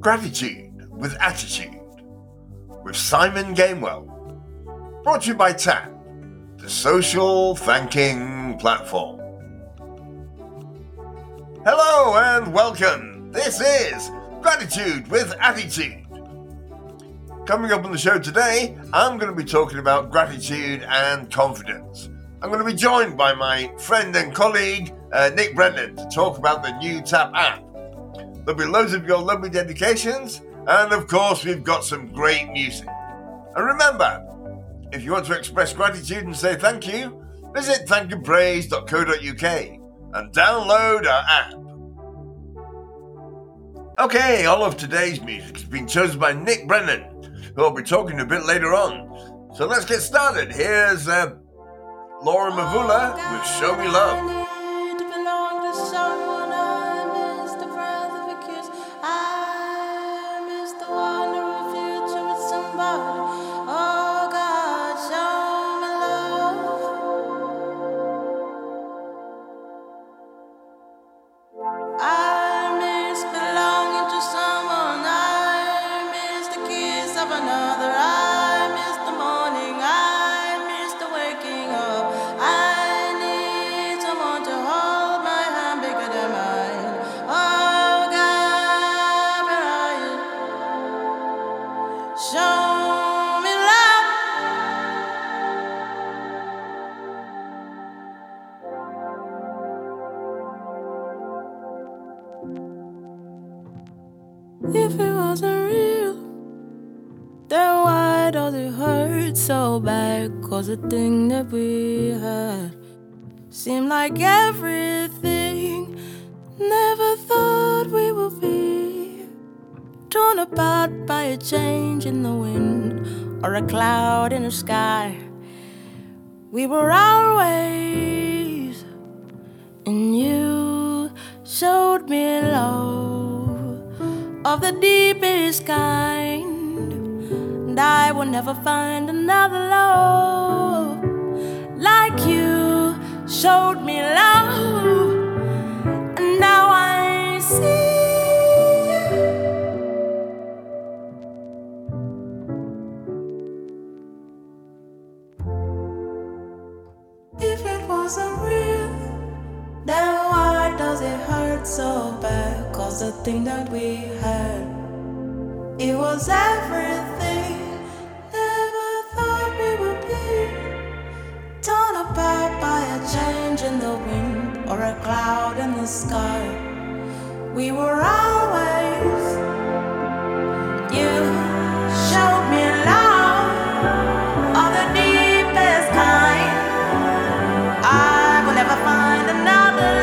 Gratitude with Attitude with Simon Gamewell. Brought to you by TAP, the social thanking platform. Hello and welcome. This is Gratitude with Attitude. Coming up on the show today, I'm going to be talking about gratitude and confidence. I'm going to be joined by my friend and colleague, Nick Brennan, to talk about the new TAP app. There'll be loads of your lovely dedications, and of course we've got some great music. And remember, if you want to express gratitude and say thank you, visit ThankAndPraise.co.uk and download our app. Okay, all of today's music has been chosen by Nick Brennan, who I'll be talking a bit later on. So let's get started. Here's Laura Mavula with Show Me Love. If it wasn't real, then why does it hurt so bad? Cause the thing that we had seemed like everything. Never thought we would be torn apart by a change in the wind or a cloud in the sky. We were always, and you showed me love of the deepest kind, and I will never find another love like you showed me love. And now I see. If it wasn't real, then why does it hurt so bad? Cause the thing that we had, it was everything. Never thought we would be torn apart by a change in the wind or a cloud in the sky. We were always, you showed me love of the deepest kind. I will never find another love.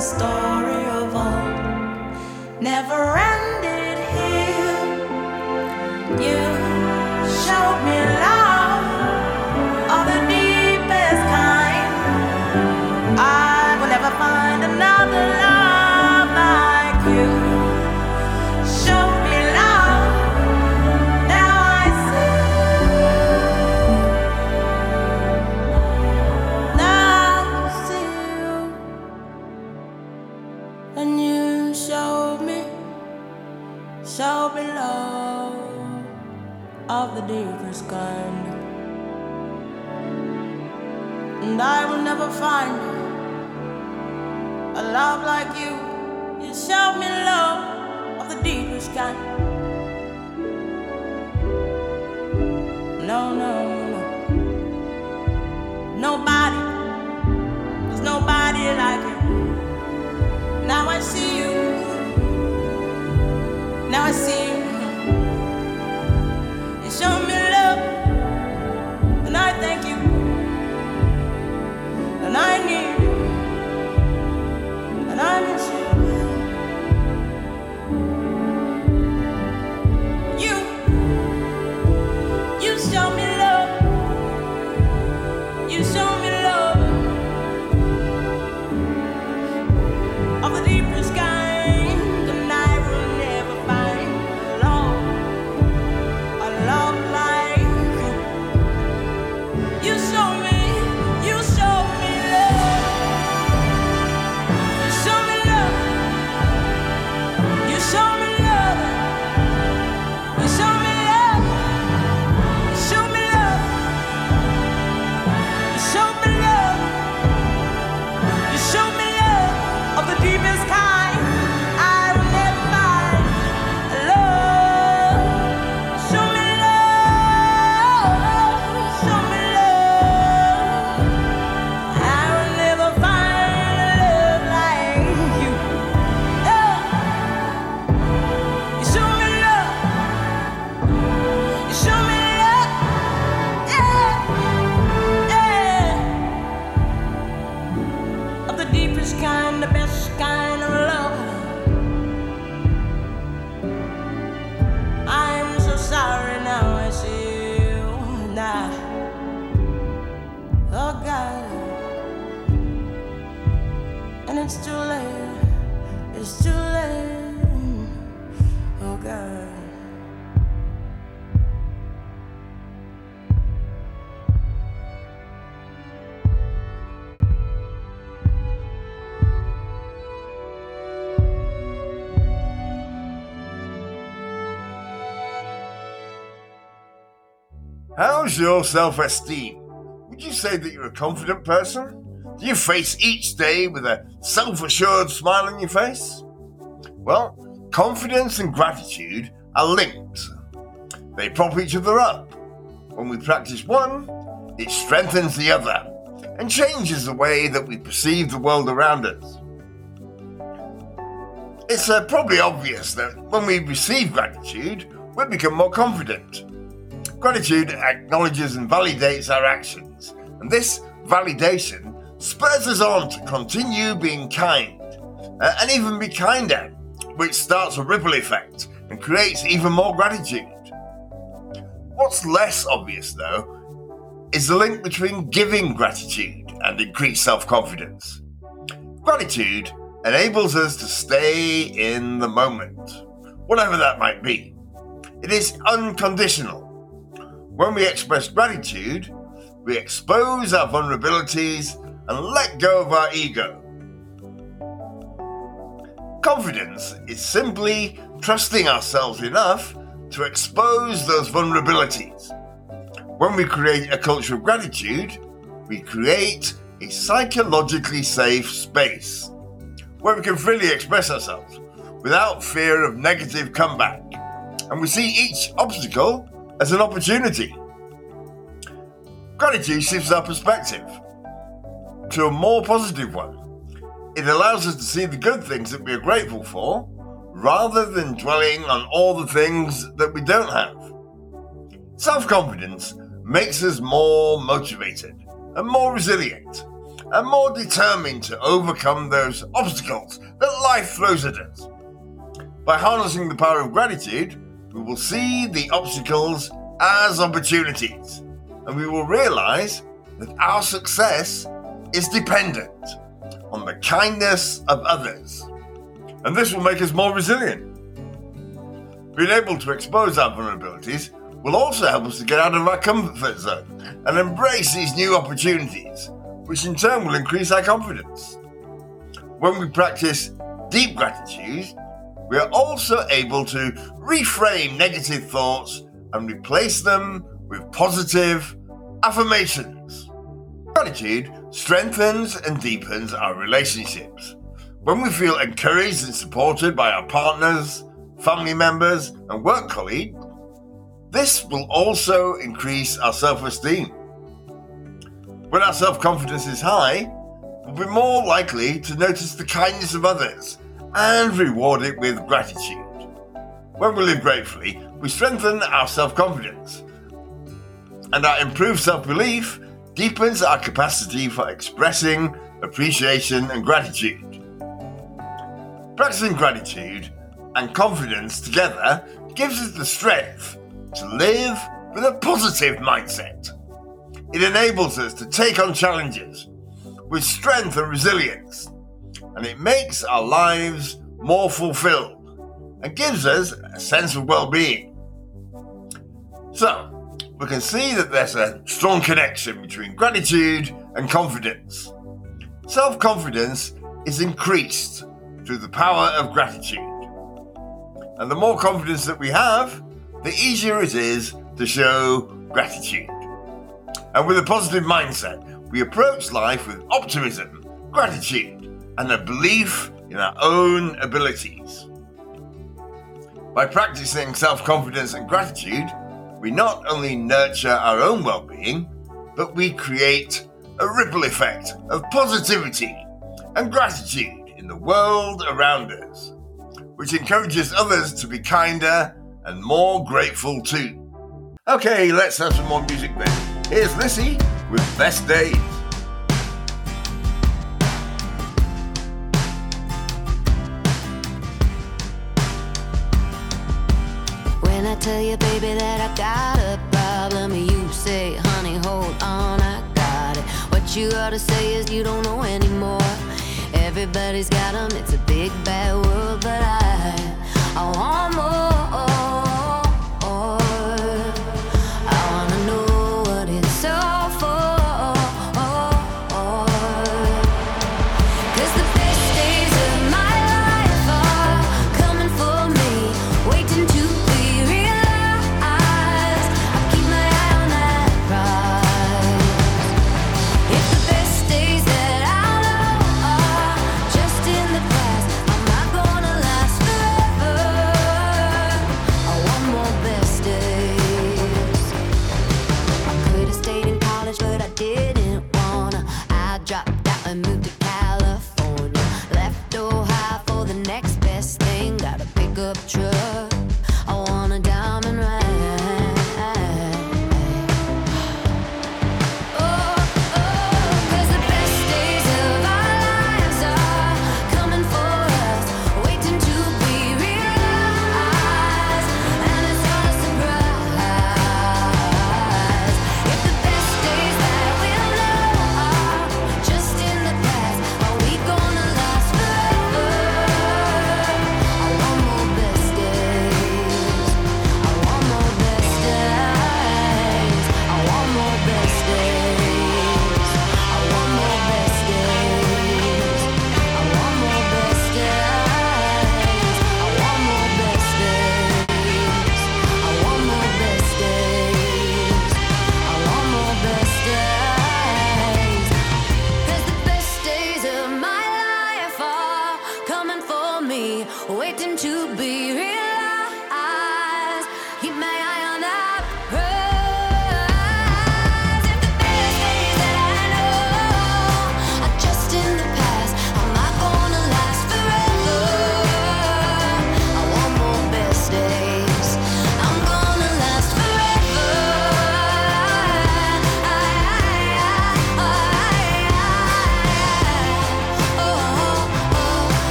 Story of old never ended here. You showed me love of the deepest kind. I will never find another love like you. Showed me love, now I see. Now I see you. And you showed me love of the deepest kind. And I will never find a love like you. You showed me love of the deepest kind. No, no, no. Nobody, there's nobody like you. Now I see you. Now I see you. You show me love. How's your self-esteem? Would you say that you're a confident person? Do you face each day with a self-assured smile on your face? Well, confidence and gratitude are linked. They prop each other up. When we practice one, it strengthens the other and changes the way that we perceive the world around us. It's probably obvious that when we receive gratitude, we become more confident. Gratitude acknowledges and validates our actions, and this validation spurs us on to continue being kind and even be kinder, which starts a ripple effect and creates even more gratitude. What's less obvious, though, is the link between giving gratitude and increased self-confidence. Gratitude enables us to stay in the moment, whatever that might be. It is unconditional. When we express gratitude, we expose our vulnerabilities and let go of our ego. Confidence is simply trusting ourselves enough to expose those vulnerabilities. When we create a culture of gratitude, we create a psychologically safe space where we can freely express ourselves without fear of negative comeback. And we see each obstacle as an opportunity. Gratitude shifts our perspective to a more positive one. It allows us to see the good things that we are grateful for, rather than dwelling on all the things that we don't have. Self-confidence makes us more motivated and more resilient and more determined to overcome those obstacles that life throws at us. By harnessing the power of gratitude, we will see the obstacles as opportunities, and we will realize that our success is dependent on the kindness of others. And this will make us more resilient. Being able to expose our vulnerabilities will also help us to get out of our comfort zone and embrace these new opportunities, which in turn will increase our confidence. When we practice deep gratitude, we are also able to reframe negative thoughts and replace them with positive affirmations. Gratitude strengthens and deepens our relationships. When we feel encouraged and supported by our partners, family members, and work colleagues, this will also increase our self-esteem. When our self-confidence is high, we'll be more likely to notice the kindness of others and reward it with gratitude. When we live gratefully, we strengthen our self-confidence, and our improved self-belief deepens our capacity for expressing appreciation and gratitude. Practicing gratitude and confidence together gives us the strength to live with a positive mindset. It enables us to take on challenges with strength and resilience, and it makes our lives more fulfilled and gives us a sense of well-being. So, we can see that there's a strong connection between gratitude and confidence. Self-confidence is increased through the power of gratitude. And the more confidence that we have, the easier it is to show gratitude. And with a positive mindset, we approach life with optimism, gratitude, and a belief in our own abilities. By practicing self-confidence and gratitude, we not only nurture our own well-being, but we create a ripple effect of positivity and gratitude in the world around us, which encourages others to be kinder and more grateful too. Okay, let's have some more music then. Here's Lissie with Best Days. When I tell you, baby, that I got a problem, you say, honey, hold on, I got it. What you ought to say is you don't know anymore. Everybody's got 'em, it's a big bad world, but I want more. I wanna know what it's all for. 'Cause the best days of my life are coming for me, waiting to be realized. I keep my eye on that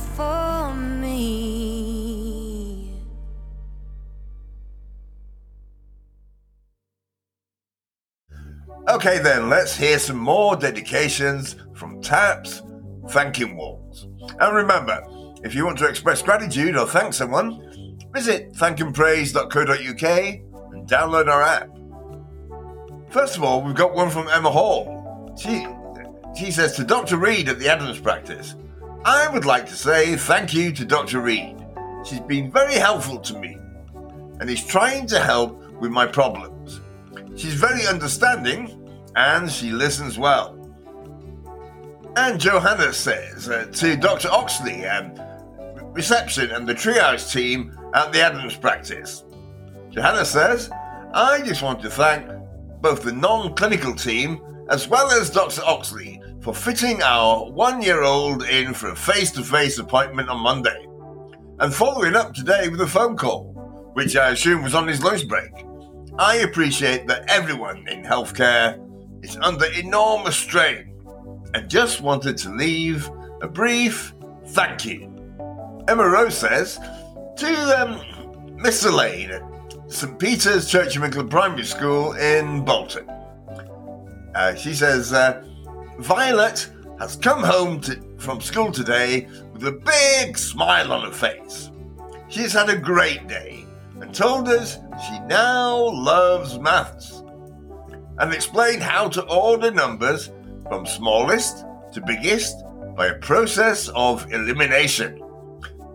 for me. Okay then, let's hear some more dedications from TAP's Thanking Walls. And remember, if you want to express gratitude or thank someone, visit ThankAndPraise.co.uk and download our app. First of all, we've got one from Emma Hall. She says to Dr. Reed at the Adams practice, I would like to say thank you to Dr. Reed. She's been very helpful to me and is trying to help with my problems. She's very understanding and she listens well. And Johanna says to Dr. Oxley, reception and the triage team at the Adams practice. Johanna says, I just want to thank both the non-clinical team as well as Dr. Oxley for fitting our one-year-old in for a face-to-face appointment on Monday and following up today with a phone call, which I assume was on his lunch break. I appreciate that everyone in healthcare is under enormous strain and just wanted to leave a brief thank you. Emma Rose says to Miss Elaine at St Peter's Church of England Primary School in Bolton. She says, Violet has come home from school today with a big smile on her face. She's had a great day and told us she now loves maths and explained how to order numbers from smallest to biggest by a process of elimination.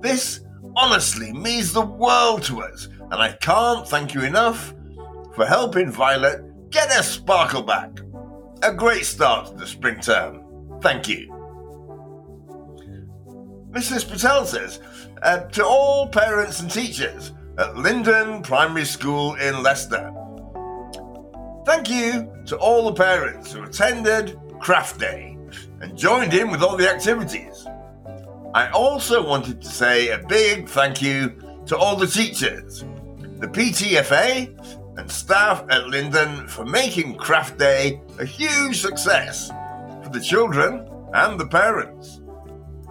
This honestly means the world to us, and I can't thank you enough for helping Violet get her sparkle back. A great start to the spring term. Thank you. Mrs. Patel says, to all parents and teachers at Linden Primary School in Leicester, thank you to all the parents who attended Craft Day and joined in with all the activities. I also wanted to say a big thank you to all the teachers, the PTFA, and staff at Linden for making Craft Day a huge success for the children and the parents.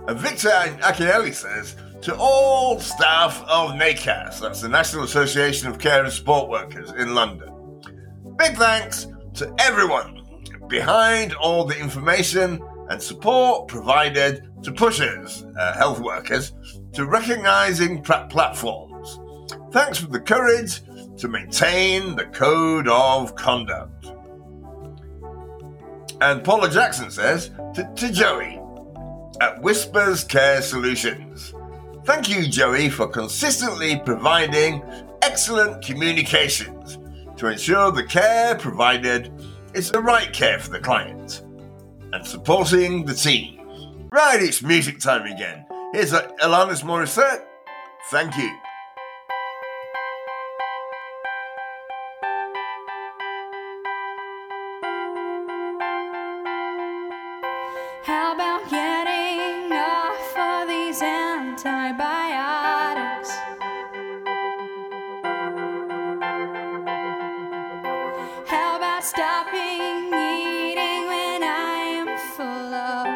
And Victor Akineli says, to all staff of NACAS, that's the National Association of Care and Support Workers in London, big thanks to everyone behind all the information and support provided to pushers, health workers, to recognising platforms. Thanks for the courage to maintain the code of conduct. And Paula Jackson says to Joey at Whispers Care Solutions, thank you, Joey, for consistently providing excellent communications to ensure the care provided is the right care for the client and supporting the team. Right, it's music time again. Here's Alanis Morissette. Thank you. How about getting off all these antibiotics? How about stopping eating when I am full of?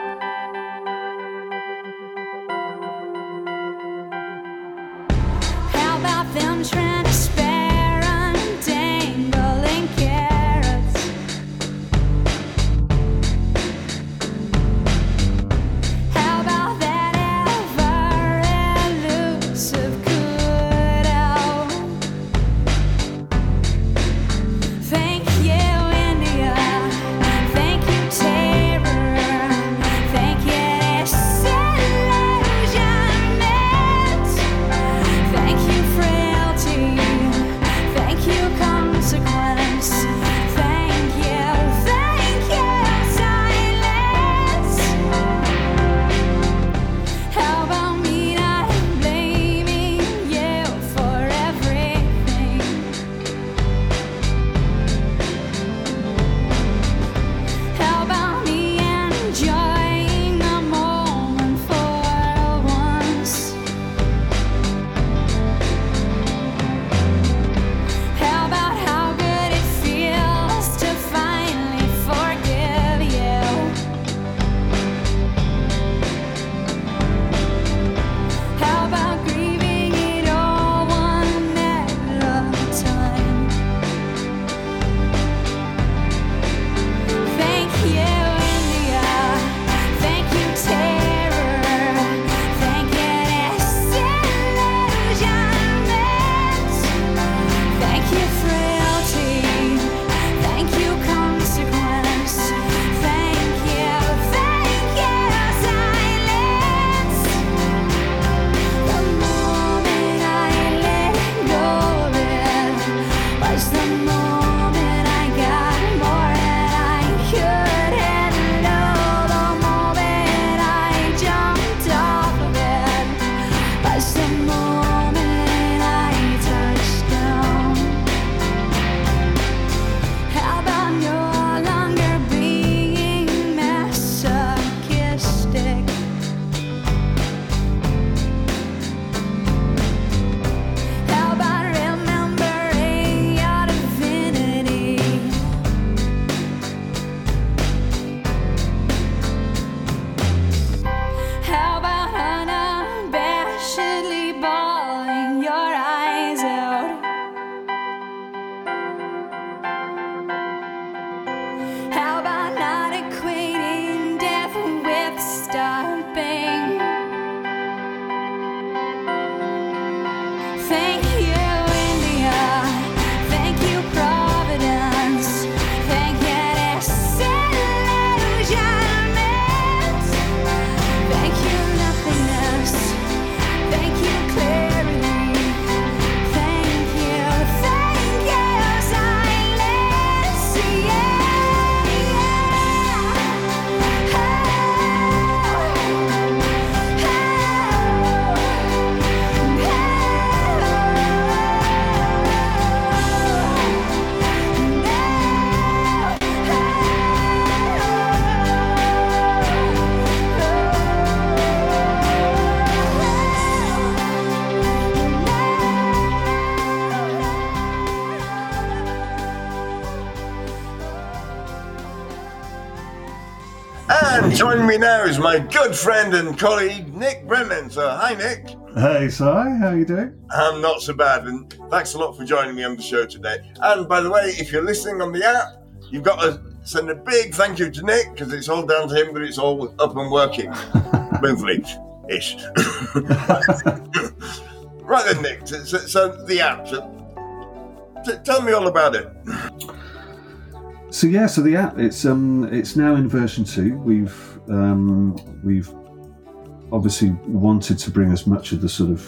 How about them trying to spare untangling care? And joining me now is my good friend and colleague, Nick Brennan. So, hi, Nick. Hey, Si. How you doing? I'm not so bad, and thanks a lot for joining me on the show today. And by the way, if you're listening on the app, you've got to send a big thank you to Nick, because it's all down to him, but it's all up and working smoothly-ish. Right then, Nick, so the app. Tell me all about it. So the app, it's now in version 2. We've obviously wanted to bring as much of the sort of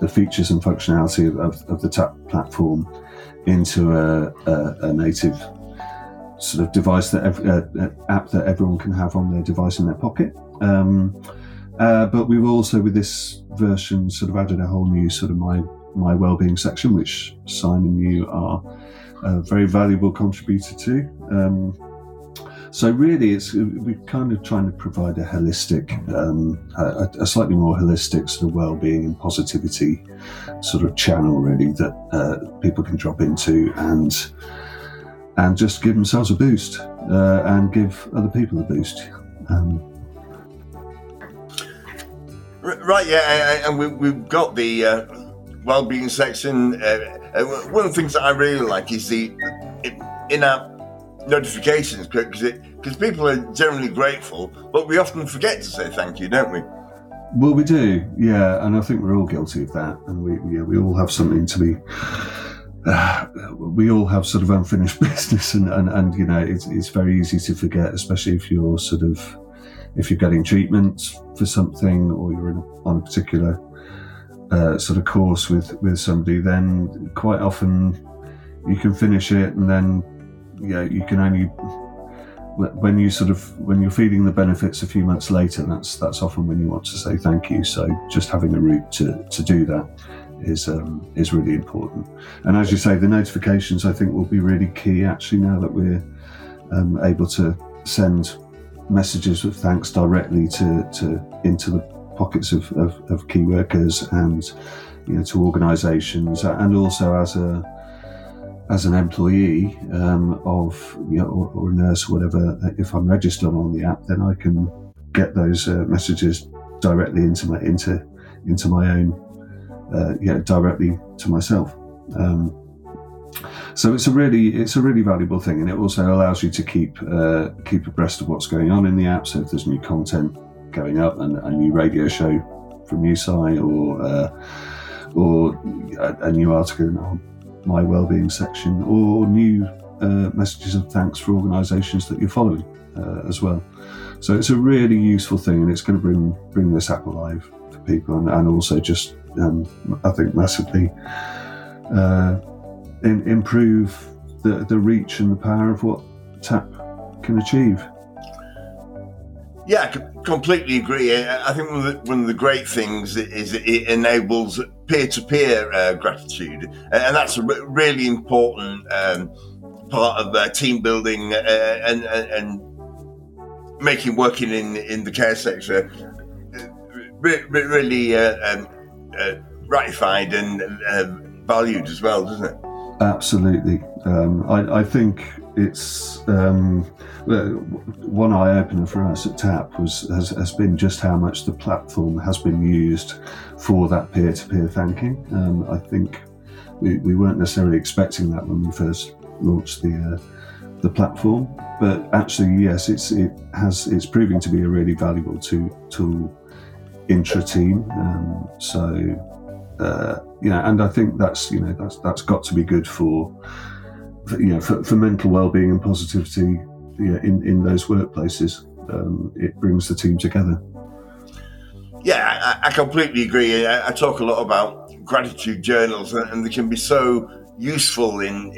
the features and functionality of the TAP platform into a native sort of device that app that everyone can have on their device in their pocket. But we've also, with this version, sort of added a whole new sort of my wellbeing section, which Simon, you are a very valuable contributor to. So really, we're kind of trying to provide a holistic, a slightly more holistic sort of wellbeing and positivity sort of channel, really, that people can drop into and just give themselves a boost and give other people a boost. Right, yeah, and we've got the wellbeing section. One of the things that I really like is the in-app notifications, because people are generally grateful, but we often forget to say thank you, don't we? Well, we do, yeah, and I think we're all guilty of that, and we all have something to be. We all have sort of unfinished business, and you know, it's very easy to forget, especially if you're sort of. If you're getting treatment for something, or you're on a particular sort of course with somebody, then quite often you can finish it, and then you can only when you're feeling the benefits a few months later. That's often when you want to say thank you. So just having a route to do that is really important. And as you say, the notifications I think will be really key actually now that we're able to send messages of thanks directly to into the pockets of key workers and to organisations, and also as an employee of or a nurse or whatever. If I'm registered on the app, then I can get those messages directly into my own directly to myself. So it's a really valuable thing, and it also allows you to keep abreast of what's going on in the app. So if there's new content going up, and a new radio show from you, Si, or a new article on my wellbeing section, or new messages of thanks for organisations that you're following as well. So it's a really useful thing, and it's going to bring this app alive for people, and also just I think massively. Improve the reach and the power of what TAP can achieve. Yeah, I completely agree. I think one of the great things is it enables peer-to-peer gratitude, and that's a really important part of team building and making working in the care sector really ratified and valued as well, doesn't it? Absolutely. I think it's one eye-opener for us at TAP has been just how much the platform has been used for that peer-to-peer thanking. I think we weren't necessarily expecting that when we first launched the platform, but actually, yes, it's proving to be a really valuable tool intra-team. And I think that's got to be good for mental well-being and positivity in those workplaces. It brings the team together. Yeah, I completely agree. I talk a lot about gratitude journals, and they can be so useful in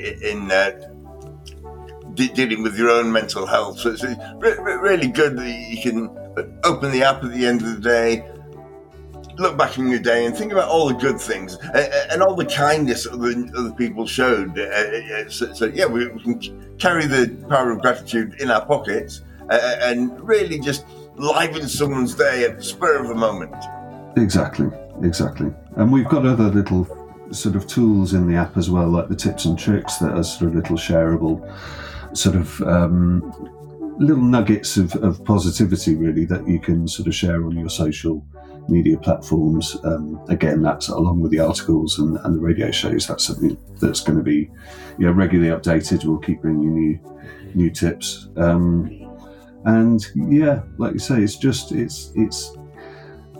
dealing with your own mental health. So it's really good that you can open the app at the end of the day. Look back on your day and think about all the good things and all the kindness other people showed. So we can carry the power of gratitude in our pockets and really just liven someone's day at the spur of a moment. Exactly. And we've got other little sort of tools in the app as well, like the tips and tricks that are sort of little shareable sort of little nuggets of positivity, really, that you can sort of share on your social media platforms. Again, that's along with the articles and the radio shows. That's something that's going to be, you know, regularly updated. We'll keep bringing you new tips. And yeah, like you say,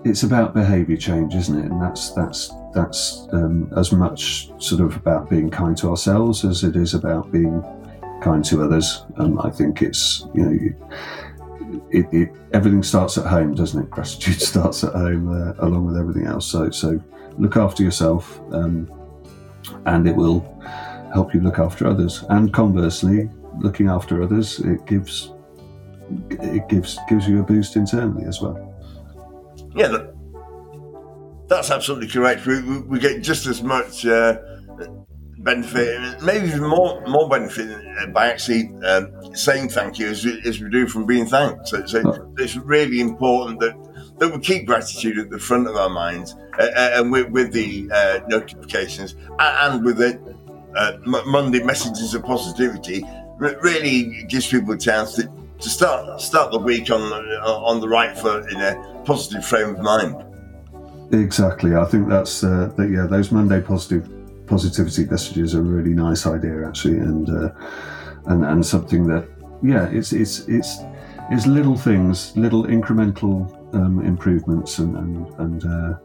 it's about behaviour change, isn't it? And that's as much sort of about being kind to ourselves as it is about being kind to others. I think it's, you know, everything starts at home, doesn't it? Gratitude starts at home along with everything else. So look after yourself, and it will help you look after others. And conversely, looking after others, it gives you a boost internally as well. Yeah, that's absolutely correct. We get just as much benefit, maybe even more benefit by actually saying thank you as we do from being thanked. So it's really important that we keep gratitude at the front of our minds, and with the notifications and with the Monday messages of positivity, really gives people a chance to start the week on the right foot in a positive frame of mind. Exactly. I think that's those Monday positivity messages are a really nice idea, actually, and something that, yeah, it's little things, little incremental improvements and you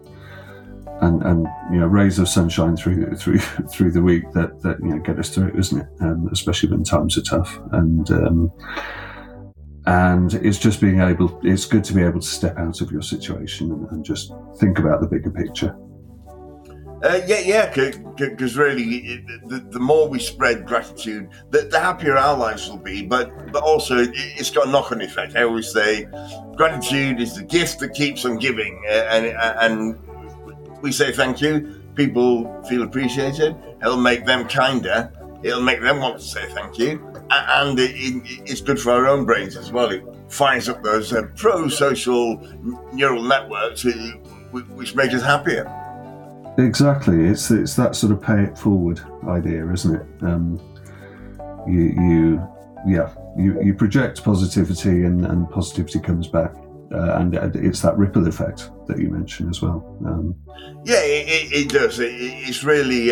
know, rays of sunshine through the week that you know, get us through it, isn't it? Especially when times are tough. And it's good to be able to step out of your situation and just think about the bigger picture. Because really, the more we spread gratitude, the happier our lives will be. But also, it's got a knock-on effect. I always say, gratitude is the gift that keeps on giving. And we say thank you. People feel appreciated. It'll make them kinder. It'll make them want to say thank you. And it's good for our own brains as well. It fires up those pro-social neural networks which make us happier. Exactly. It's that sort of pay it forward idea, isn't it? You project positivity and positivity comes back. And it's that ripple effect that you mentioned as well. It does. It's really...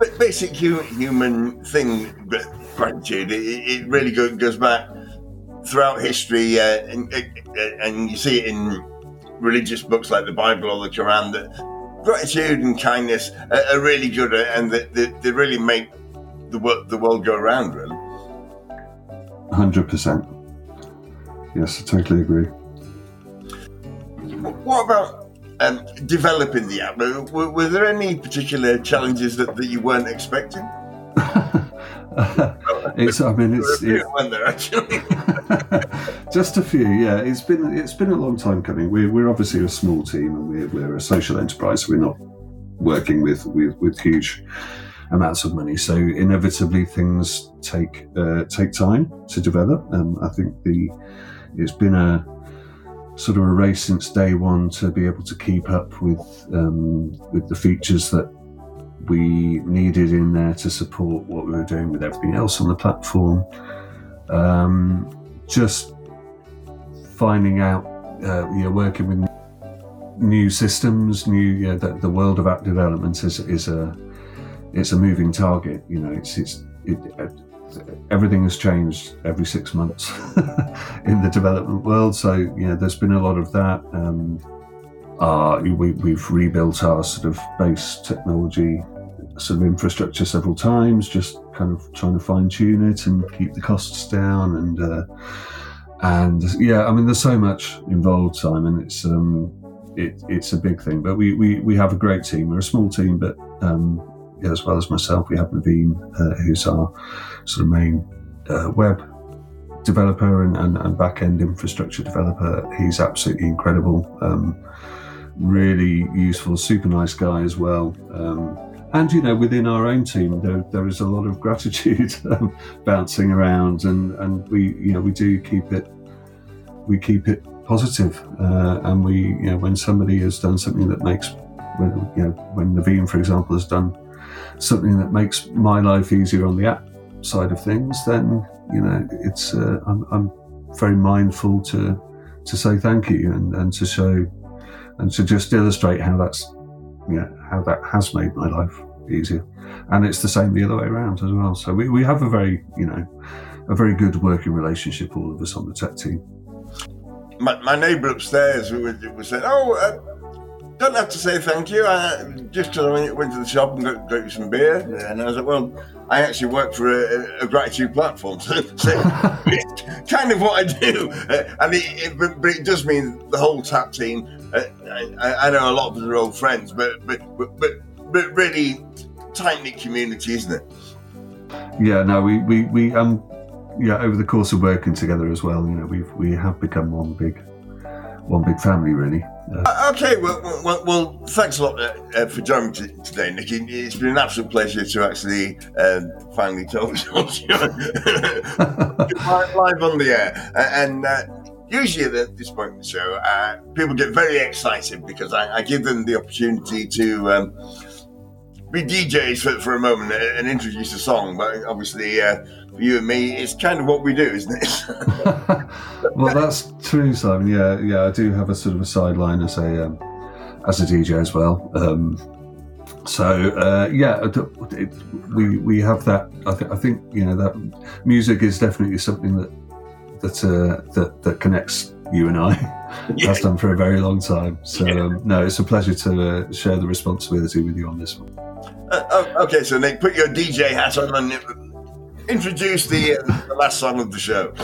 But basic human thing, gratitude, it really goes back throughout history, and you see it in religious books like the Bible or the Quran, that gratitude and kindness are really good, and they really make the world go around, really. 100%. Yes, I totally agree. What about... developing the app, were there any particular challenges that you weren't expecting? Just a few. Yeah, it's been a long time coming. We're obviously a small team, and we're a social enterprise. So we're not working with huge amounts of money, so inevitably things take time to develop. I think it's been a sort of a race since day one to be able to keep up with the features that we needed in there to support what we were doing with everything else on the platform. Just finding out, working with new systems, the world of app development is a moving target. You know, everything has changed every 6 months in the development world. So, you know, there's been a lot of that. We've rebuilt our sort of base technology sort of infrastructure several times, just kind of trying to fine tune it and keep the costs down. And there's so much involved, Simon. It's a big thing, but we have a great team. We're a small team, but, as well as myself, we have Naveen, who's our sort of main web developer and back-end infrastructure developer. He's absolutely incredible, really useful, super nice guy as well. And, you know, within our own team, there is a lot of gratitude bouncing around, and we keep it positive. And we, you know, when somebody has done something that makes, when Naveen, for example, has done something that makes my life easier on the app, side of things, then, you know, it's I'm very mindful to say thank you and to show and to just illustrate how that's, you know, how that has made my life easier. And it's the same the other way around as well. So we have a very, you know, a very good working relationship, all of us on the tech team. My neighbour upstairs was saying, don't have to say thank you. Just because I went to the shop and got you some beer, and I was like, well, I actually work for a gratitude platform, so it's kind of what I do. But it does mean the whole TAP team. I know a lot of them are old friends, but really tight knit community, isn't it? Yeah. No. We yeah. Over the course of working together as well, you know, we have become one big family, really. Okay, well, thanks a lot for joining me today, Nick. It's been an absolute pleasure to actually finally talk to you live on the air. And usually at this point in the show, people get very excited because I give them the opportunity to be DJs for a moment and introduce a song. But obviously, for you and me, it's kind of what we do, isn't it? Well, that's true, Simon. Yeah, I do have a sort of a sideline as a DJ as well. We have that. I think, you know, that music is definitely something that connects you and I. Yeah. That's done for a very long time. So yeah. No, it's a pleasure to share the responsibility with you on this one. Okay, so Nick, put your DJ hat on and introduce the last song of the show.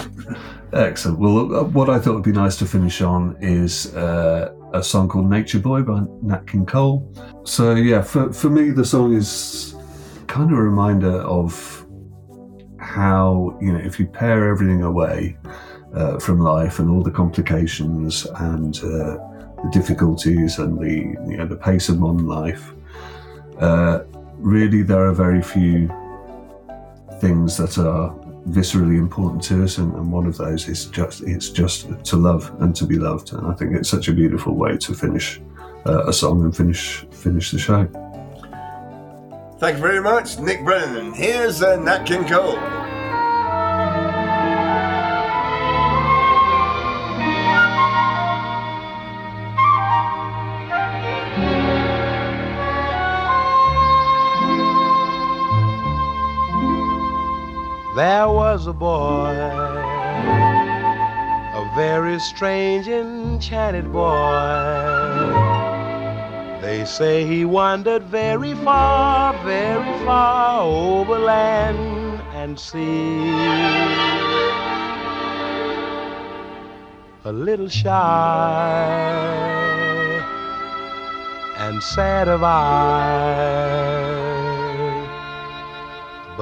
Excellent. Well, what I thought would be nice to finish on is a song called Nature Boy by Nat King Cole. So, yeah, for me, the song is kind of a reminder of how, you know, if you pare everything away from life and all the complications and the difficulties and the, you know, the pace of modern life, really there are very few things that are viscerally important to us, and one of those is just to love and to be loved. And I think it's such a beautiful way to finish a song and finish the show. Thank you very much, Nick Brennan. Here's Nat King Cole. There was a boy, a very strange, enchanted boy. They say he wandered very far over land and sea. A little shy and sad of eye,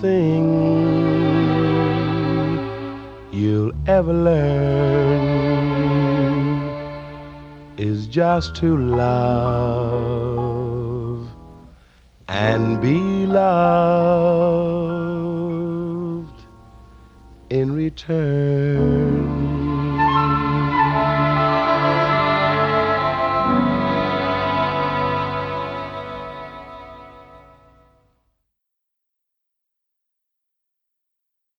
Thing you'll ever learn is just to love and be loved in return.